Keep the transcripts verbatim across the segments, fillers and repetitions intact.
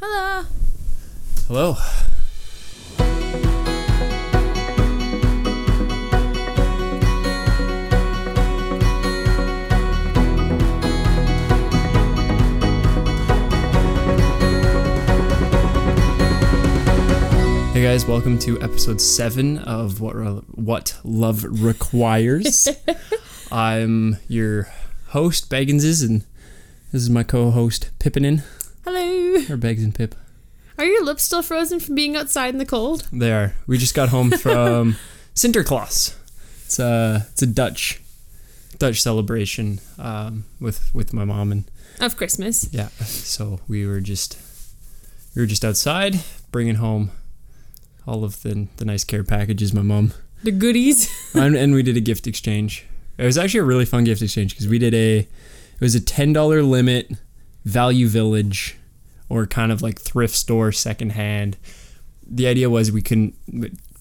Hello. Hello. Hey guys, welcome to episode seven of What Re- What Love Requires. I'm your host, Baggins, and this is my co-host, Pippinin. Hello. Or Bags and Pip. Are your lips still frozen from being outside in the cold? They are. We just got home from Sinterklaas. It's a it's a Dutch Dutch celebration um, with with my mom and of Christmas. Yeah. So we were just we were just outside bringing home all of the the nice care packages my mom. The goodies. and, and we did a gift exchange. It was actually a really fun gift exchange because we did a it was a ten dollar limit value village. Or kind of like thrift store, secondhand. The idea was we couldn't,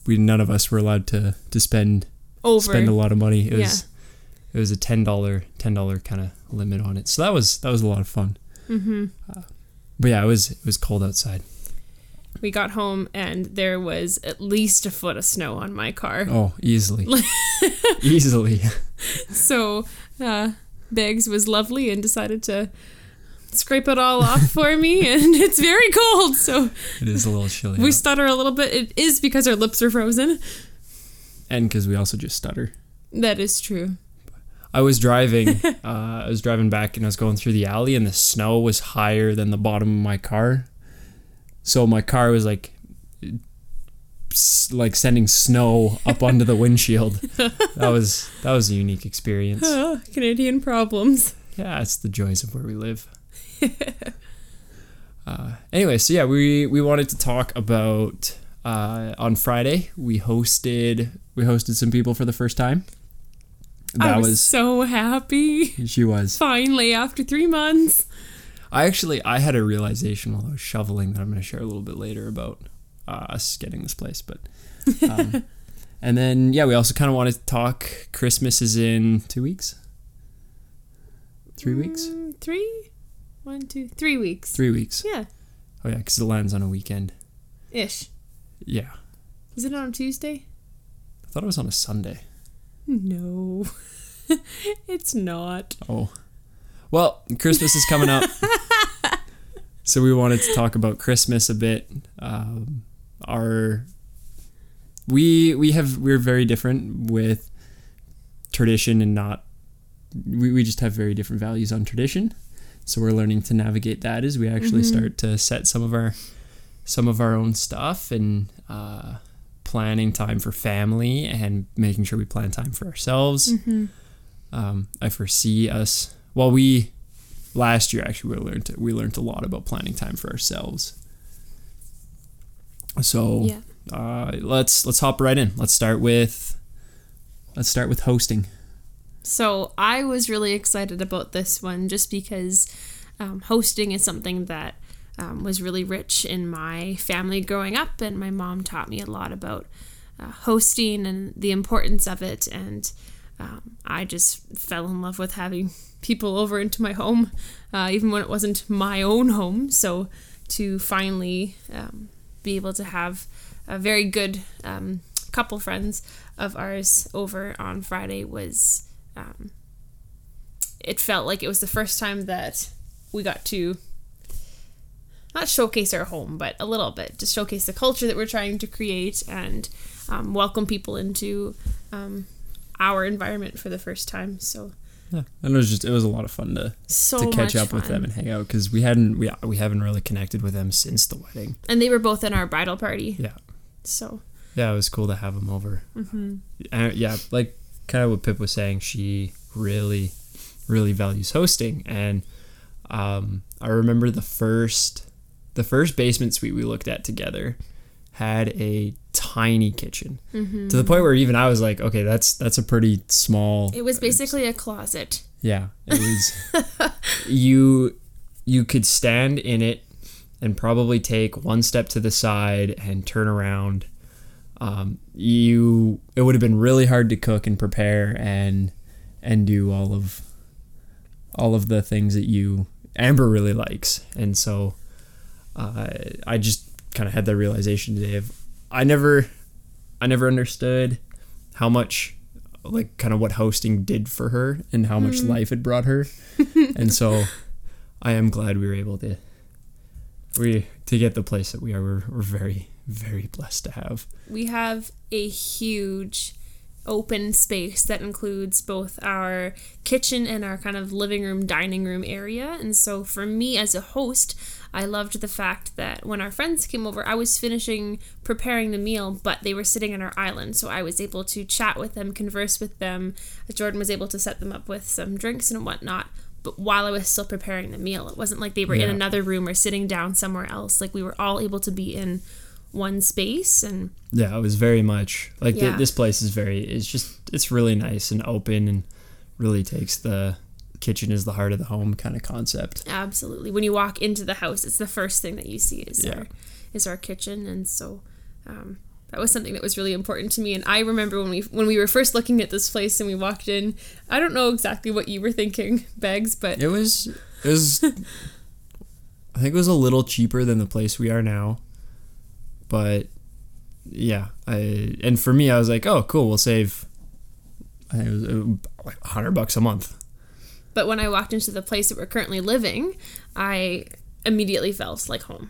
we none of us were allowed to to spend Over. spend a lot of money. It yeah. was it was a ten dollar ten dollar kind of limit on it. So that was that was a lot of fun. Mm-hmm. Uh, but yeah, it was it was cold outside. We got home and there was at least a foot of snow on my car. Oh, easily, easily. So, uh, Biggs was lovely and decided to scrape it all off for me, and it's very cold, so it is a little chilly. We out. stutter a little bit. It is because our lips are frozen, and because we also just stutter. That is true. I was driving. uh, I was driving back, and I was going through the alley, and the snow was higher than the bottom of my car. So my car was like, like sending snow up onto the windshield. That was that was a unique experience. Oh, Canadian problems. Yeah, it's the joys of where we live. uh, anyway, so yeah, we, we wanted to talk about uh, on Friday we hosted we hosted some people for the first time. That I was, was so happy. She was finally after three months. I actually I had a realization while I was shoveling that I'm going to share a little bit later about uh, us getting this place, but um, and then yeah, we also kind of wanted to talk. Christmas is in two weeks, three mm, weeks, three. One, two, three weeks. Three weeks. Yeah. Oh, yeah, because it lands on a weekend. Ish. Yeah. Is it on a Tuesday? I thought it was on a Sunday. No. It's not. Oh. Well, Christmas is coming up. So we wanted to talk about Christmas a bit. Um, our... We, we have... We're very different with tradition and not... We, we just have very different values on tradition. So we're learning to navigate that as we actually mm-hmm. start to set some of our some of our own stuff and uh, planning time for family and making sure we plan time for ourselves. Mm-hmm. Um, I foresee us. Well, we last year actually we learned we learned a lot about planning time for ourselves. So yeah. uh, let's let's hop right in. Let's start with let's start with hosting. So I was really excited about this one just because um, hosting is something that um, was really rich in my family growing up, and my mom taught me a lot about uh, hosting and the importance of it, and um, I just fell in love with having people over into my home, uh, even when it wasn't my own home. So to finally um, be able to have a very good um, couple friends of ours over on Friday was... Um, it felt like it was the first time that we got to not showcase our home, but a little bit, just showcase the culture that we're trying to create and um, welcome people into um, our environment for the first time. So yeah, and it was just it was a lot of fun to so to catch up fun. with them and hang out because we hadn't we we haven't really connected with them since the wedding. And they were both in our bridal party. Yeah. So yeah, it was cool to have them over. Mm-hmm. Uh, yeah, like. Kind of what Pip was saying, she really, really values hosting. And um, I remember the first, the first basement suite we looked at together had a tiny kitchen mm-hmm. to the point where even I was like, okay, that's that's a pretty small. It was basically uh, a closet. Yeah, it was. you you could stand in it and probably take one step to the side and turn around. Um, you, it would have been really hard to cook and prepare and, and do all of, all of the things that you, Amber really likes. And so, uh, I just kind of had that realization today of I never, I never understood how much, like, kind of what hosting did for her and how much mm. life it brought her. And so I am glad we were able to, we, to get the place that we are. We're, we're very, very blessed to have. We have a huge open space that includes both our kitchen and our kind of living room, dining room area. And so for me as a host, I loved the fact that when our friends came over, I was finishing preparing the meal, but they were sitting on our island. So I was able to chat with them, converse with them. Jordan was able to set them up with some drinks and whatnot. But while I was still preparing the meal, it wasn't like they were yeah. in another room or sitting down somewhere else. Like we were all able to be in one space. And yeah, it was very much like yeah. the, this place is very, it's just, it's really nice and open and really takes the kitchen is the heart of the home kind of concept. Absolutely. When you walk into the house, it's the first thing that you see is yeah. our, is our kitchen. And so um that was something that was really important to me. And I remember when we when we were first looking at this place and we walked in, I don't know exactly what you were thinking, Beggs, but it was it was I think it was a little cheaper than the place we are now. But yeah, I and for me, I was like, oh, cool, we'll save I think it was like a hundred bucks a month. But when I walked into the place that we're currently living, I immediately felt like home.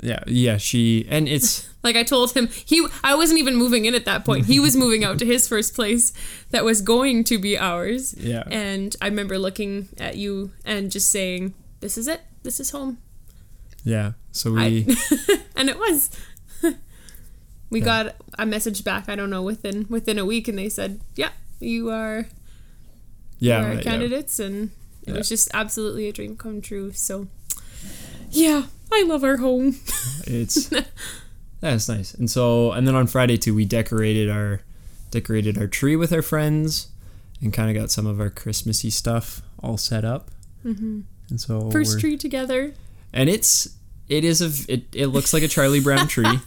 Yeah, yeah, she and it's like I told him he I wasn't even moving in at that point. He was moving out to his first place that was going to be ours. Yeah. And I remember looking at you and just saying, this is it. This is home. Yeah. So we I, and it was we yeah. got a message back, I don't know, within within a week, and they said, yeah, you are yeah you are right, candidates yeah. and it yeah. was just absolutely a dream come true. So yeah, I love our home. It's that's nice. And so and then on Friday too, we decorated our decorated our tree with our friends and kind of got some of our Christmassy stuff all set up. Mm-hmm. And so first tree together. And it's It is a. It, it looks like a Charlie Brown tree.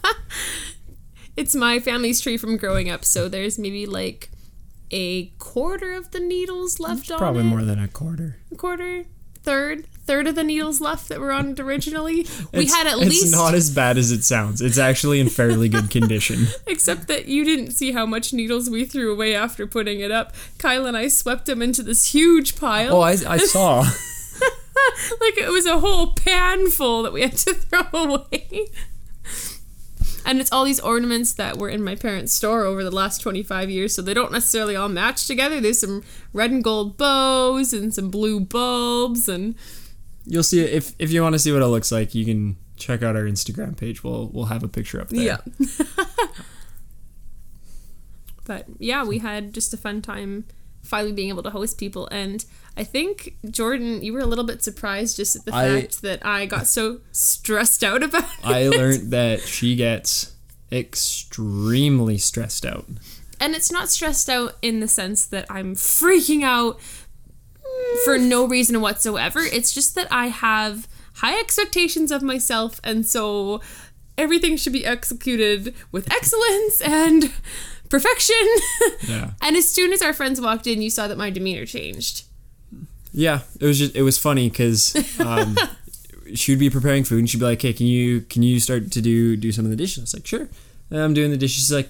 It's my family's tree from growing up, so there's maybe like a quarter of the needles left on it. Probably more than a quarter. A quarter, third, third of the needles left that were on it originally. We it's, had at it's least. It's not as bad as it sounds. It's actually in fairly good condition. Except that you didn't see how much needles we threw away after putting it up. Kyle and I swept them into this huge pile. Oh, I, I saw. Like it was a whole pan full that we had to throw away. And it's all these ornaments that were in my parents' store over the last twenty-five years, so they don't necessarily all match together. There's some red and gold bows and some blue bulbs, and you'll see if if you want to see what it looks like, you can check out our Instagram page. We'll we'll have a picture up there. Yeah. But yeah, we had just a fun time finally being able to host people. And I think, Jordan, you were a little bit surprised just at the I, fact that I got so stressed out about it. I learned that she gets extremely stressed out. And it's not stressed out in the sense that I'm freaking out for no reason whatsoever. It's just that I have high expectations of myself, and so everything should be executed with excellence and perfection. Yeah. And as soon as our friends walked in, you saw that my demeanor changed. Yeah, it was just it was funny because um, she would be preparing food and she'd be like, "Hey, can you can you start to do do some of the dishes?" I was like, "Sure." And I'm doing the dishes. She's like,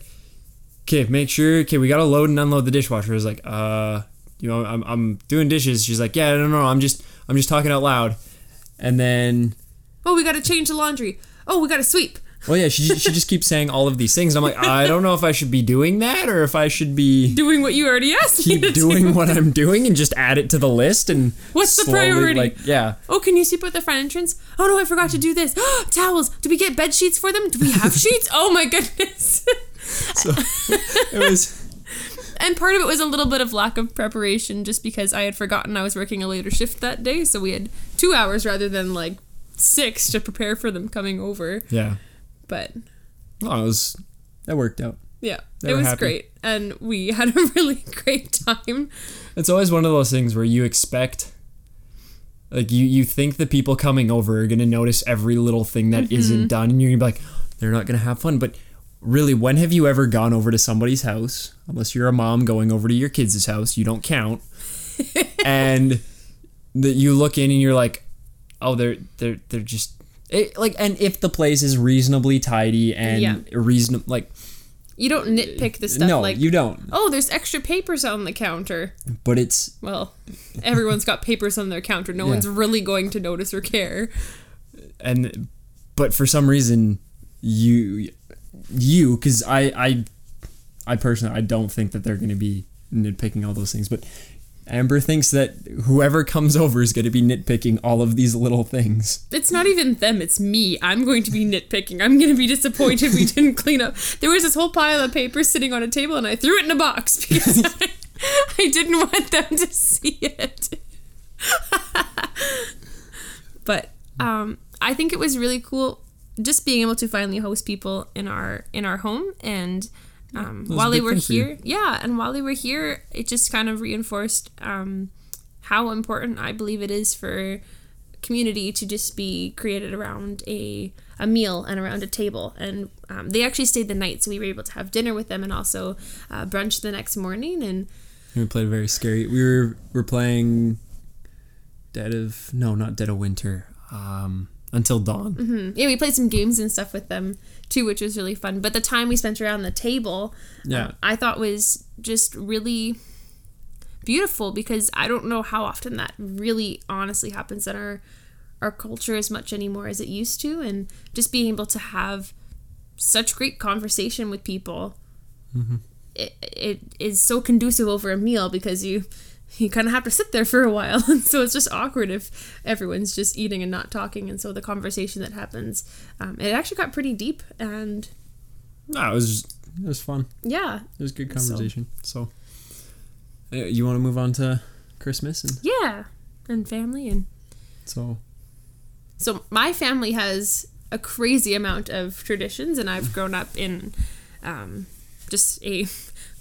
"Okay, make sure. Okay, we gotta load and unload the dishwasher." I was like, "Uh, you know, I'm I'm doing dishes." She's like, "Yeah, no, no, I'm just I'm just talking out loud." And then, oh, we gotta change the laundry. Oh, we gotta sweep. Well, yeah, she she just keeps saying all of these things. I'm like, I don't know if I should be doing that or if I should be doing what you already asked keep me to doing do. What I'm doing and just add it to the list. And what's slowly, the priority? Like, yeah. Oh, can you sweep out the front entrance? Oh no, I forgot to do this. Towels. Do we get bed sheets for them? Do we have sheets? Oh my goodness. So it was. And part of it was a little bit of lack of preparation, just because I had forgotten I was working a later shift that day, so we had two hours rather than like six to prepare for them coming over. Yeah. But oh, it was that worked out. Yeah, they it was happy. Great, and we had a really great time. It's always one of those things where you expect, like you, you think the people coming over are gonna notice every little thing that mm-hmm. isn't done, and you're gonna be like, they're not gonna have fun. But really, when have you ever gone over to somebody's house? Unless you're a mom going over to your kids' house, you don't count. And that you look in and you're like, oh, they're they're they're just It, like, and if the place is reasonably tidy and yeah. reasonable, like... You don't nitpick the stuff. No, like, you don't. Oh, there's extra papers on the counter. But it's... Well, everyone's got papers on their counter. No yeah. one's really going to notice or care. And, but for some reason, you, you, because I, I, I personally, I don't think that they're going to be nitpicking all those things, but... Amber thinks that whoever comes over is going to be nitpicking all of these little things. It's not even them, it's me. I'm going to be nitpicking. I'm going to be disappointed we didn't clean up. There was this whole pile of papers sitting on a table and I threw it in a box because I, I didn't want them to see it. But um, I think it was really cool just being able to finally host people in our in our home and... Um, while they were here, yeah, and while they were here, it just kind of reinforced um, how important I believe it is for community to just be created around a a meal and around a table. And um, they actually stayed the night, so we were able to have dinner with them and also uh, brunch the next morning. And we played very scary. We were we're playing Dead of no, not Dead of Winter. Um, Until Dawn. Mm-hmm. Yeah, we played some games and stuff with them too, which was really fun. But the time we spent around the table, yeah. um, I thought was just really beautiful because I don't know how often that really honestly happens in our, our culture as much anymore as it used to. And just being able to have such great conversation with people, mm-hmm. it, it is so conducive over a meal because you... You kind of have to sit there for a while, and so it's just awkward if everyone's just eating and not talking, and so the conversation that happens, um, it actually got pretty deep, and... No, it was just, it was fun. Yeah. It was a good conversation, so... so. You want to move on to Christmas? And yeah, and family, and... So... So my family has a crazy amount of traditions, and I've grown up in um, just a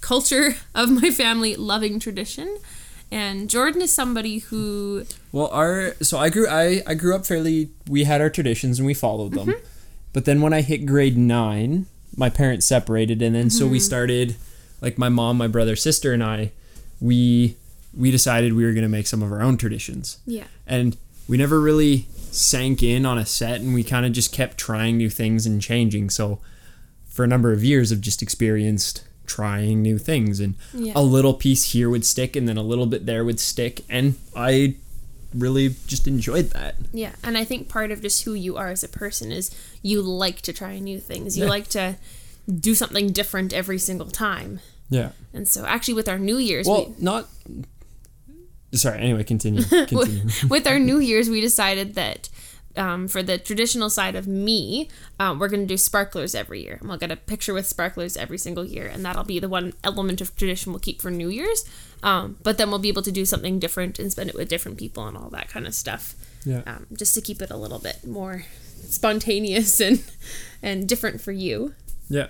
culture of my family loving tradition. And Jordan is somebody who... Well, our... So I grew I, I grew up fairly... We had our traditions and we followed them. Mm-hmm. But then when I hit grade nine, my parents separated. And then mm-hmm. so we started... Like my mom, my brother, sister, and I, we we decided we were going to make some of our own traditions. Yeah. And we never really sank in on a set. And we kind of just kept trying new things and changing. So for a number of years, I've just experienced... trying new things and yeah. a little piece here would stick and then a little bit there would stick, and I really just enjoyed that. Yeah, and I think part of just who you are as a person is you like to try new things. You yeah. like to do something different every single time. Yeah. And so actually with our New Year's... Well, we... not... Sorry, anyway, continue. continue. With our New Year's, we decided that Um, for the traditional side of me, um, we're going to do sparklers every year. And we'll get a picture with sparklers every single year. And that'll be the one element of tradition we'll keep for New Year's. Um, but then we'll be able to do something different and spend it with different people and all that kind of stuff. Yeah. Um, just to keep it a little bit more spontaneous and, and different for you. Yeah.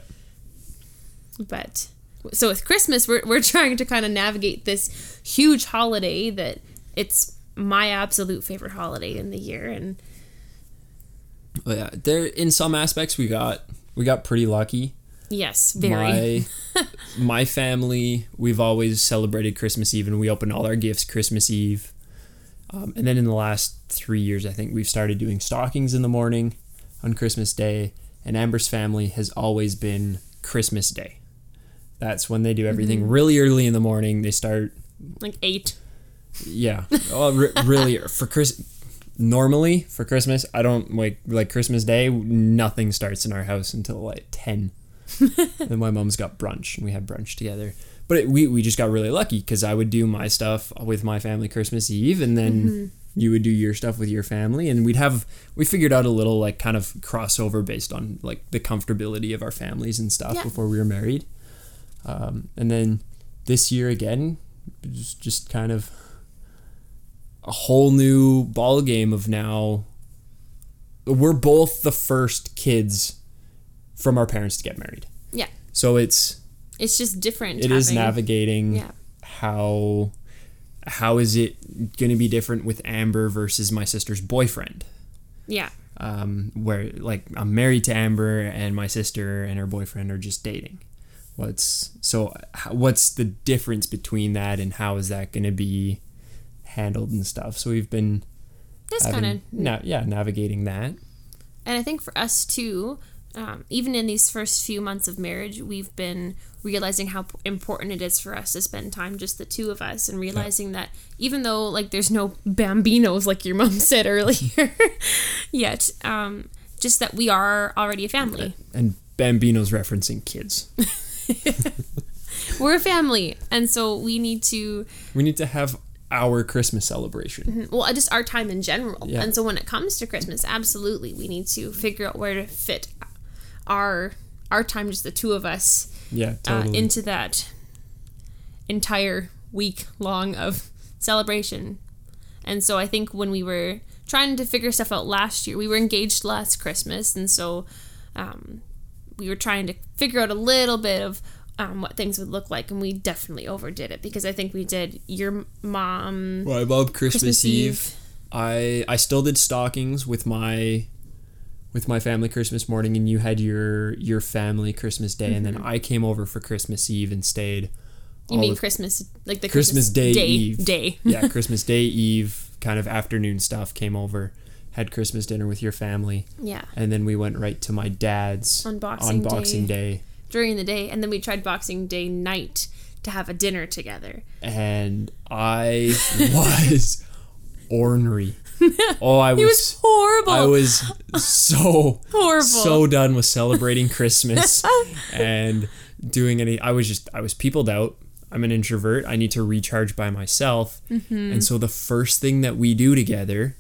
But, so with Christmas, we're, we're trying to kind of navigate this huge holiday that it's my absolute favorite holiday in the year. And Oh, yeah, there. In some aspects, we got we got pretty lucky. Yes, very. My, my family, we've always celebrated Christmas Eve, and we opened all our gifts Christmas Eve. Um, and then in the last three years, I think we've started doing stockings in the morning on Christmas Day. And Amber's family has always been Christmas Day. That's when they do everything mm-hmm. really early in the morning. They start like eight. Yeah, oh, r- really for Christmas. Normally, for Christmas, I don't, like, like Christmas Day, nothing starts in our house until, like, ten. Then my mom's got brunch, and we had brunch together. But it, we, we just got really lucky, because I would do my stuff with my family Christmas Eve, and then mm-hmm. you would do your stuff with your family, and we'd have, we figured out a little, like, kind of crossover based on, like, the comfortability of our families and stuff yeah. before we were married. Um, and then this year, again, just, just kind of... a whole new ball game of now we're both the first kids from our parents to get married. Yeah. So it's it's just different. It having, is navigating yeah. how how is it going to be different with Amber versus my sister's boyfriend? Yeah. Um where like I'm married to Amber and my sister and her boyfriend are just dating. What's so what's the difference between that and how is that going to be handled and stuff? So we've been just kind of na- yeah navigating that. And I think for us too, um, even in these first few months of marriage, we've been realizing how important it is for us to spend time, just the two of us, and realizing yeah. that even though like there's no bambinos, like your mom said earlier, yet, um, just that we are already a family. And bambinos referencing kids. We're a family, and so we need to... We need to have our Christmas celebration. Mm-hmm. Well, just our time in general. Yeah. And so when it comes to Christmas, absolutely, we need to figure out where to fit our our time, just the two of us, yeah, totally. uh, into that entire week long of celebration. And so I think when we were trying to figure stuff out last year, we were engaged last Christmas, and so um, we were trying to figure out a little bit of... Um, what things would look like, and we definitely overdid it, because I think we did your mom... Well, I love Christmas, Christmas Eve. Eve. I I still did stockings with my with my family Christmas morning, and you had your your family Christmas day, mm-hmm. and then I came over for Christmas Eve and stayed... You mean Christmas... Like the Christmas, Christmas Day, day Eve. Day. Yeah, Christmas Day Eve, kind of afternoon stuff, came over, had Christmas dinner with your family. Yeah. And then we went right to my dad's... On Boxing Day. On Boxing Day. day. During the day, and then we tried Boxing Day night to have a dinner together. And I was ornery. Oh, I was, it was horrible. I was so horrible. So done with celebrating Christmas and doing any. I was just I was peopled out. I'm an introvert. I need to recharge by myself. Mm-hmm. And so the first thing that we do together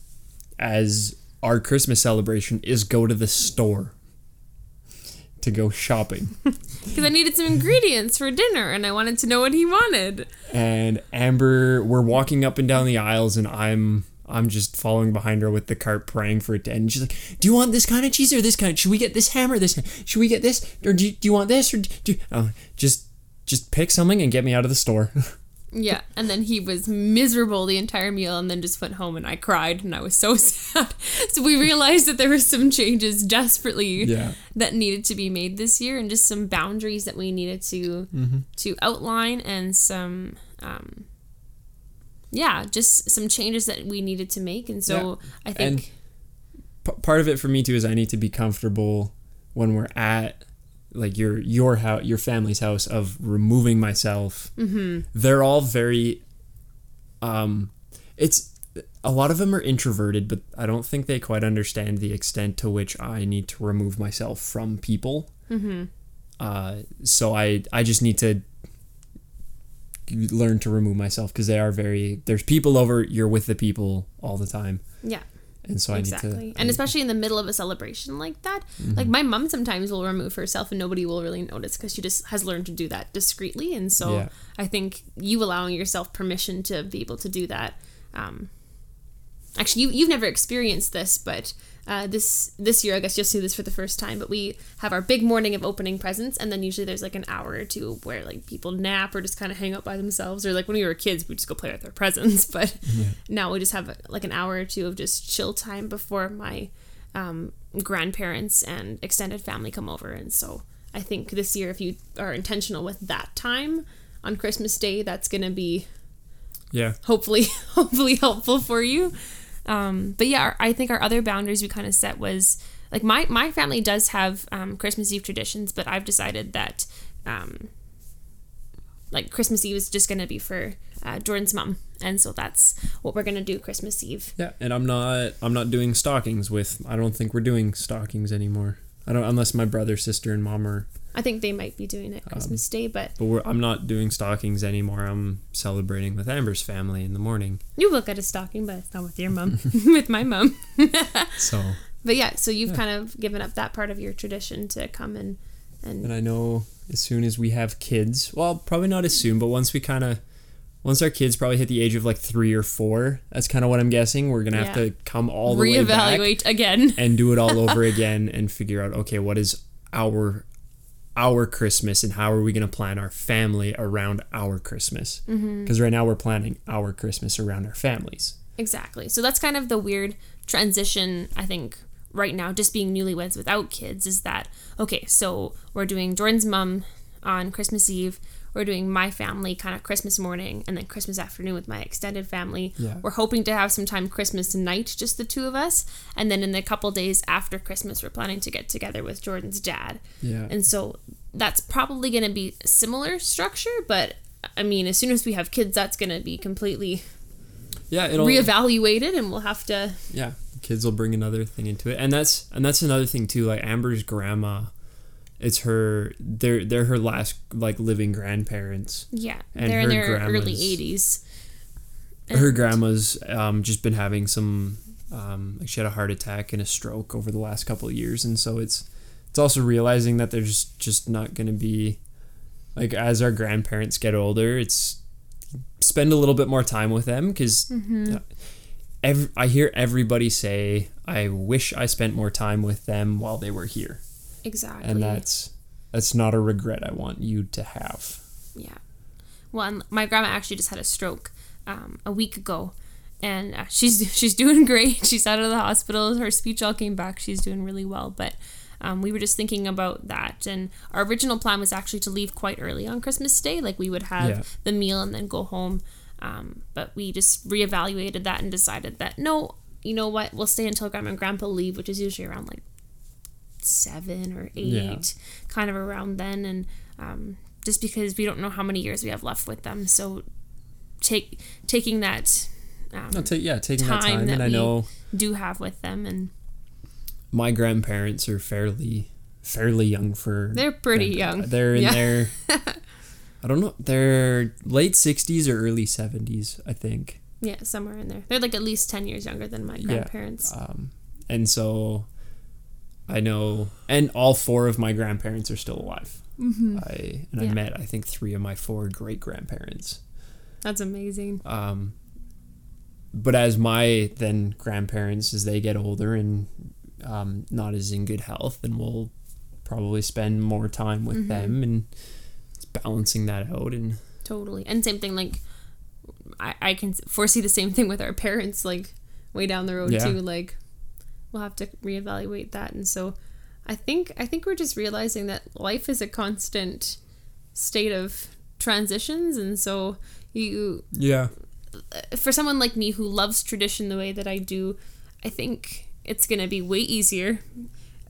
as our Christmas celebration is go to the store. To go shopping. Because I needed some ingredients for dinner, and I wanted to know what he wanted. And Amber, we're walking up and down the aisles, and I'm I'm just following behind her with the cart, praying for it to end. And she's like, do you want this kind of cheese or this kind? Should we get this ham or this? Should we get this? Or do you, do you want this? Or do you, oh, just, just pick something and get me out of the store. Yeah, and then he was miserable the entire meal, and then just went home, and I cried, and I was so sad. So we realized that there were some changes desperately yeah. that needed to be made this year, and just some boundaries that we needed to mm-hmm. to outline, and some um, yeah, just some changes that we needed to make. And so yeah. I think p- part of it for me too is I need to be comfortable when we're at. Like your your house, your family's house, of removing myself. Mm-hmm. They're all very. Um, it's a lot of them are introverted, but I don't think they quite understand the extent to which I need to remove myself from people. Mm-hmm. Uh, so I I just need to learn to remove myself, because they are very. There's people over. You're with the people all the time. Yeah. And so I exactly. need to, and I especially in the middle of a celebration like that, mm-hmm. like my mom sometimes will remove herself and nobody will really notice, because she just has learned to do that discreetly. And so yeah. I think you allowing yourself permission to be able to do that. Um, actually, you, you've never experienced this, but uh, this this year, I guess you'll see this for the first time. But we have our big morning of opening presents, and then usually there's like an hour or two where like people nap or just kind of hang out by themselves. Or like when we were kids, we'd just go play with our presents. But yeah. now we just have like an hour or two of just chill time before my um, grandparents and extended family come over. And so I think this year, if you are intentional with that time on Christmas Day, that's going to be yeah hopefully hopefully helpful for you. Um, but yeah, our, I think our other boundaries we kind of set was, like, my, my family does have um, Christmas Eve traditions, but I've decided that, um, like, Christmas Eve is just going to be for uh, Jordan's mom, and so that's what we're going to do Christmas Eve. Yeah, and I'm not I'm not doing stockings with, I don't think we're doing stockings anymore. I don't unless my brother, sister, and mom are... I think they might be doing it Christmas um, Day, but... But we're, I'm not doing stockings anymore. I'm celebrating with Amber's family in the morning. You will get a stocking, but it's not with your mom. With my mom. So... But yeah, so you've yeah. kind of given up that part of your tradition to come and, and... And I know as soon as we have kids... Well, probably not as soon, but once we kind of... Once our kids probably hit the age of like three or four, that's kind of what I'm guessing. We're going to have yeah. to come all the Re-evaluate way back... Reevaluate again. And do it all over again and figure out, okay, what is our... our Christmas, and how are we going to plan our family around our Christmas? Because mm-hmm. right now we're planning our Christmas around our families. Exactly. So that's kind of the weird transition, I think, right now, just being newlyweds without kids, is that, okay, so we're doing Jordan's mom on Christmas Eve. We're doing my family kind of Christmas morning and then Christmas afternoon with my extended family. Yeah. We're hoping to have some time Christmas night, just the two of us. And then in the couple days after Christmas, we're planning to get together with Jordan's dad. Yeah. And so that's probably going to be a similar structure. But I mean, as soon as we have kids, that's going to be completely yeah, it'll, reevaluated, and we'll have to... Yeah, kids will bring another thing into it. And that's and that's another thing too, like Amber's grandma... It's her, they're, they're her last, like, living grandparents. Yeah, and they're in their early eighties. Her grandma's um, just been having some, um, like, she had a heart attack and a stroke over the last couple of years, and so it's it's also realizing that there's just not going to be, like, as our grandparents get older, it's spend a little bit more time with them, because mm-hmm. every, I hear everybody say, I wish I spent more time with them while they were here. Exactly. And that's that's not a regret I want you to have. Yeah. Well, and my grandma actually just had a stroke um, a week ago, and uh, she's she's doing great. She's out of the hospital. Her speech all came back. She's doing really well. But um, we were just thinking about that, and our original plan was actually to leave quite early on Christmas Day. Like, we would have yeah. the meal and then go home. Um, but we just reevaluated that and decided that, no, you know what? We'll stay until Grandma and Grandpa leave, which is usually around, like, seven or eight, yeah. kind of around then, and um, just because we don't know how many years we have left with them, so take taking that um, I'll take, yeah taking time that time that and we I know do have with them. And my grandparents are fairly fairly young for they're pretty young they're in yeah. their I don't know they're late sixties or early seventies, I think, yeah somewhere in there. They're like at least ten years younger than my grandparents, yeah. um, and so I know, and all four of my grandparents are still alive. Mm-hmm. I and yeah. I met, I think, three of my four great-grandparents. That's amazing. Um, but as my then grandparents, as they get older and um, not as in good health, then we'll probably spend more time with mm-hmm. them, and it's balancing that out. And totally, and same thing. Like I, I can foresee the same thing with our parents, like way down the road yeah. too, like. We'll have to reevaluate that. And so I think I think we're just realizing that life is a constant state of transitions, and so you yeah for someone like me who loves tradition the way that I do, I think it's gonna be way easier.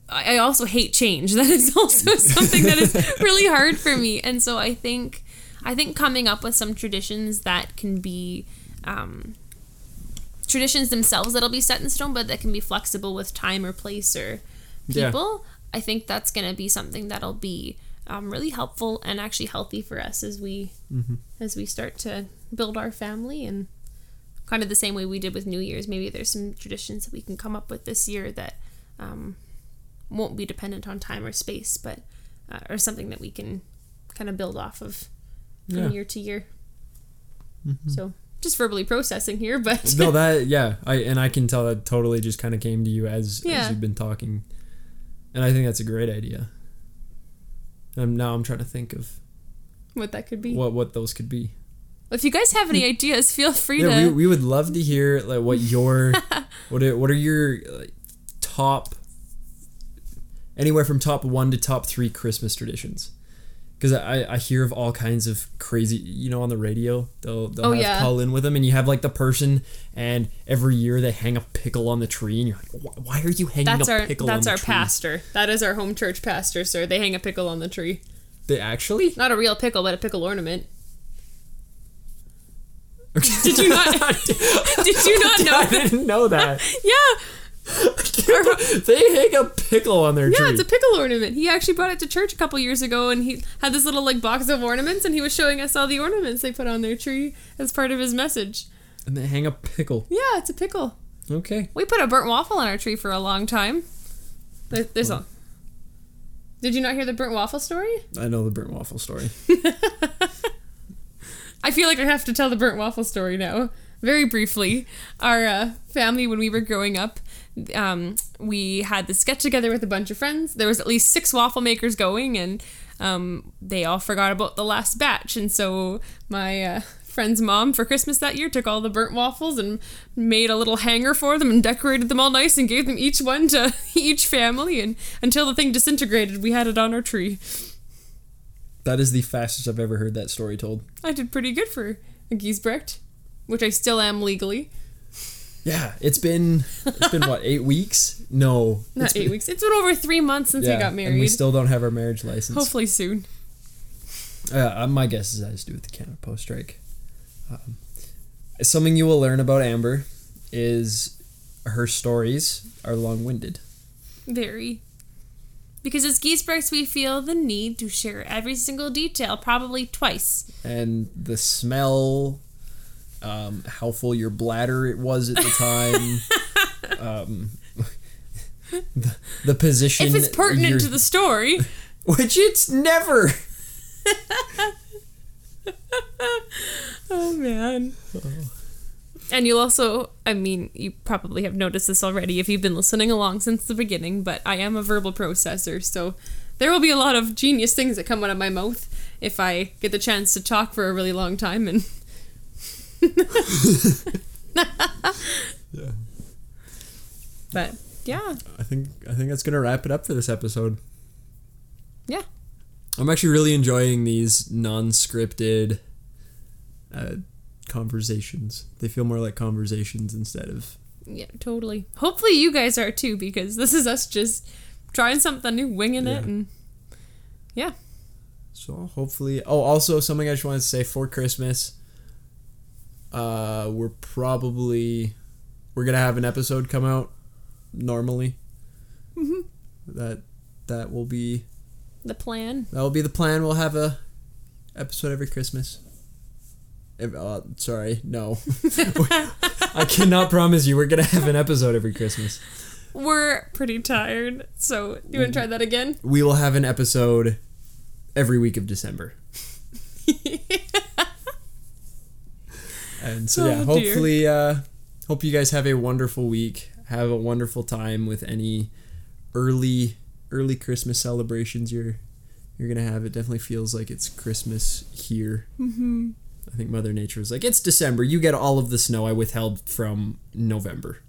I, I also hate change. That is also something that is really hard for me, and so I think I think coming up with some traditions that can be um traditions themselves that'll be set in stone, but that can be flexible with time or place or people. Yeah. I think that's going to be something that'll be um, really helpful and actually healthy for us as we mm-hmm. as we start to build our family, and kind of the same way we did with New Year's. Maybe there's some traditions that we can come up with this year that um, won't be dependent on time or space, but uh, or something that we can kind of build off of from yeah. year to year. Mm-hmm. So. Just verbally processing here, but no, that yeah, I and I can tell that totally just kind of came to you as, yeah. as you've been talking, and I think that's a great idea. And now I'm trying to think of what that could be, what what those could be. If you guys have any ideas, feel free yeah, to. We, we would love to hear like what your what are, what are your like, top anywhere from top one to top three Christmas traditions. Because I, I hear of all kinds of crazy, you know, on the radio, they'll, they'll oh, have yeah. call in with them, and you have, like, the person, and every year they hang a pickle on the tree, and you're like, why are you hanging that's a our, pickle on the tree? That's our pastor. That is our home church pastor, sir. They hang a pickle on the tree. They actually? Not a real pickle, but a pickle ornament. Did you not? Did you not know? I didn't know that. yeah. They hang a pickle on their yeah, tree. Yeah, it's a pickle ornament. He actually brought it to church a couple years ago, and he had this little like box of ornaments, and he was showing us all the ornaments they put on their tree as part of his message. And they hang a pickle. Yeah, it's a pickle. Okay. We put a burnt waffle on our tree for a long time. There, there's well, a. Did you not hear the burnt waffle story? I know the burnt waffle story. I feel like I have to tell the burnt waffle story now. Very briefly, our uh, family, when we were growing up, um, we had this get together with a bunch of friends. There was at least six waffle makers going, and um, they all forgot about the last batch. And so my uh, friend's mom for Christmas that year took all the burnt waffles and made a little hanger for them and decorated them all nice and gave them each one to each family. And until the thing disintegrated, we had it on our tree. That is the fastest I've ever heard that story told. I did pretty good for a Giesbrecht, which I still am legally. Yeah, it's been, it's been what, eight weeks? No. Not eight been, weeks. It's been over three months since yeah, I got married. And we still don't have our marriage license. Hopefully soon. Uh, my guess is that has to do with the Canada Post strike. Um, something you will learn about Amber is her stories are long-winded. Very. Because as Giesbrechts, we feel the need to share every single detail, probably twice. And the smell... Um, how full your bladder it was at the time, um, the, the position. If it's pertinent to the story, which it's never. Oh man! Oh. And you'll also, I mean, you probably have noticed this already if you've been listening along since the beginning. But I am a verbal processor, so there will be a lot of genius things that come out of my mouth if I get the chance to talk for a really long time and. Yeah. But yeah. I think I think that's gonna wrap it up for this episode. Yeah. I'm actually really enjoying these non-scripted uh, conversations. They feel more like conversations instead of. Yeah, totally. Hopefully you guys are too, because this is us just trying something new, winging yeah. it, and yeah. So hopefully. Oh, also something I just wanted to say for Christmas. Uh, we're probably we're gonna have an episode come out normally. Mm-hmm. That that will be the plan. That will be the plan. We'll have a episode every Christmas. If, uh, sorry, no, I cannot promise you we're gonna have an episode every Christmas. We're pretty tired, so do you want to try that again? We will have an episode every week of December. And so, yeah, oh, hopefully, uh, hope you guys have a wonderful week. Have a wonderful time with any early, early Christmas celebrations you're, you're going to have. It definitely feels like it's Christmas here. Mm-hmm. I think Mother Nature was like, it's December. You get all of the snow I withheld from November.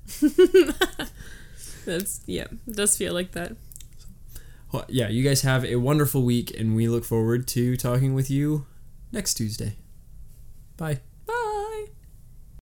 That's, yeah, it does feel like that. So, yeah, you guys have a wonderful week, and we look forward to talking with you next Tuesday. Bye.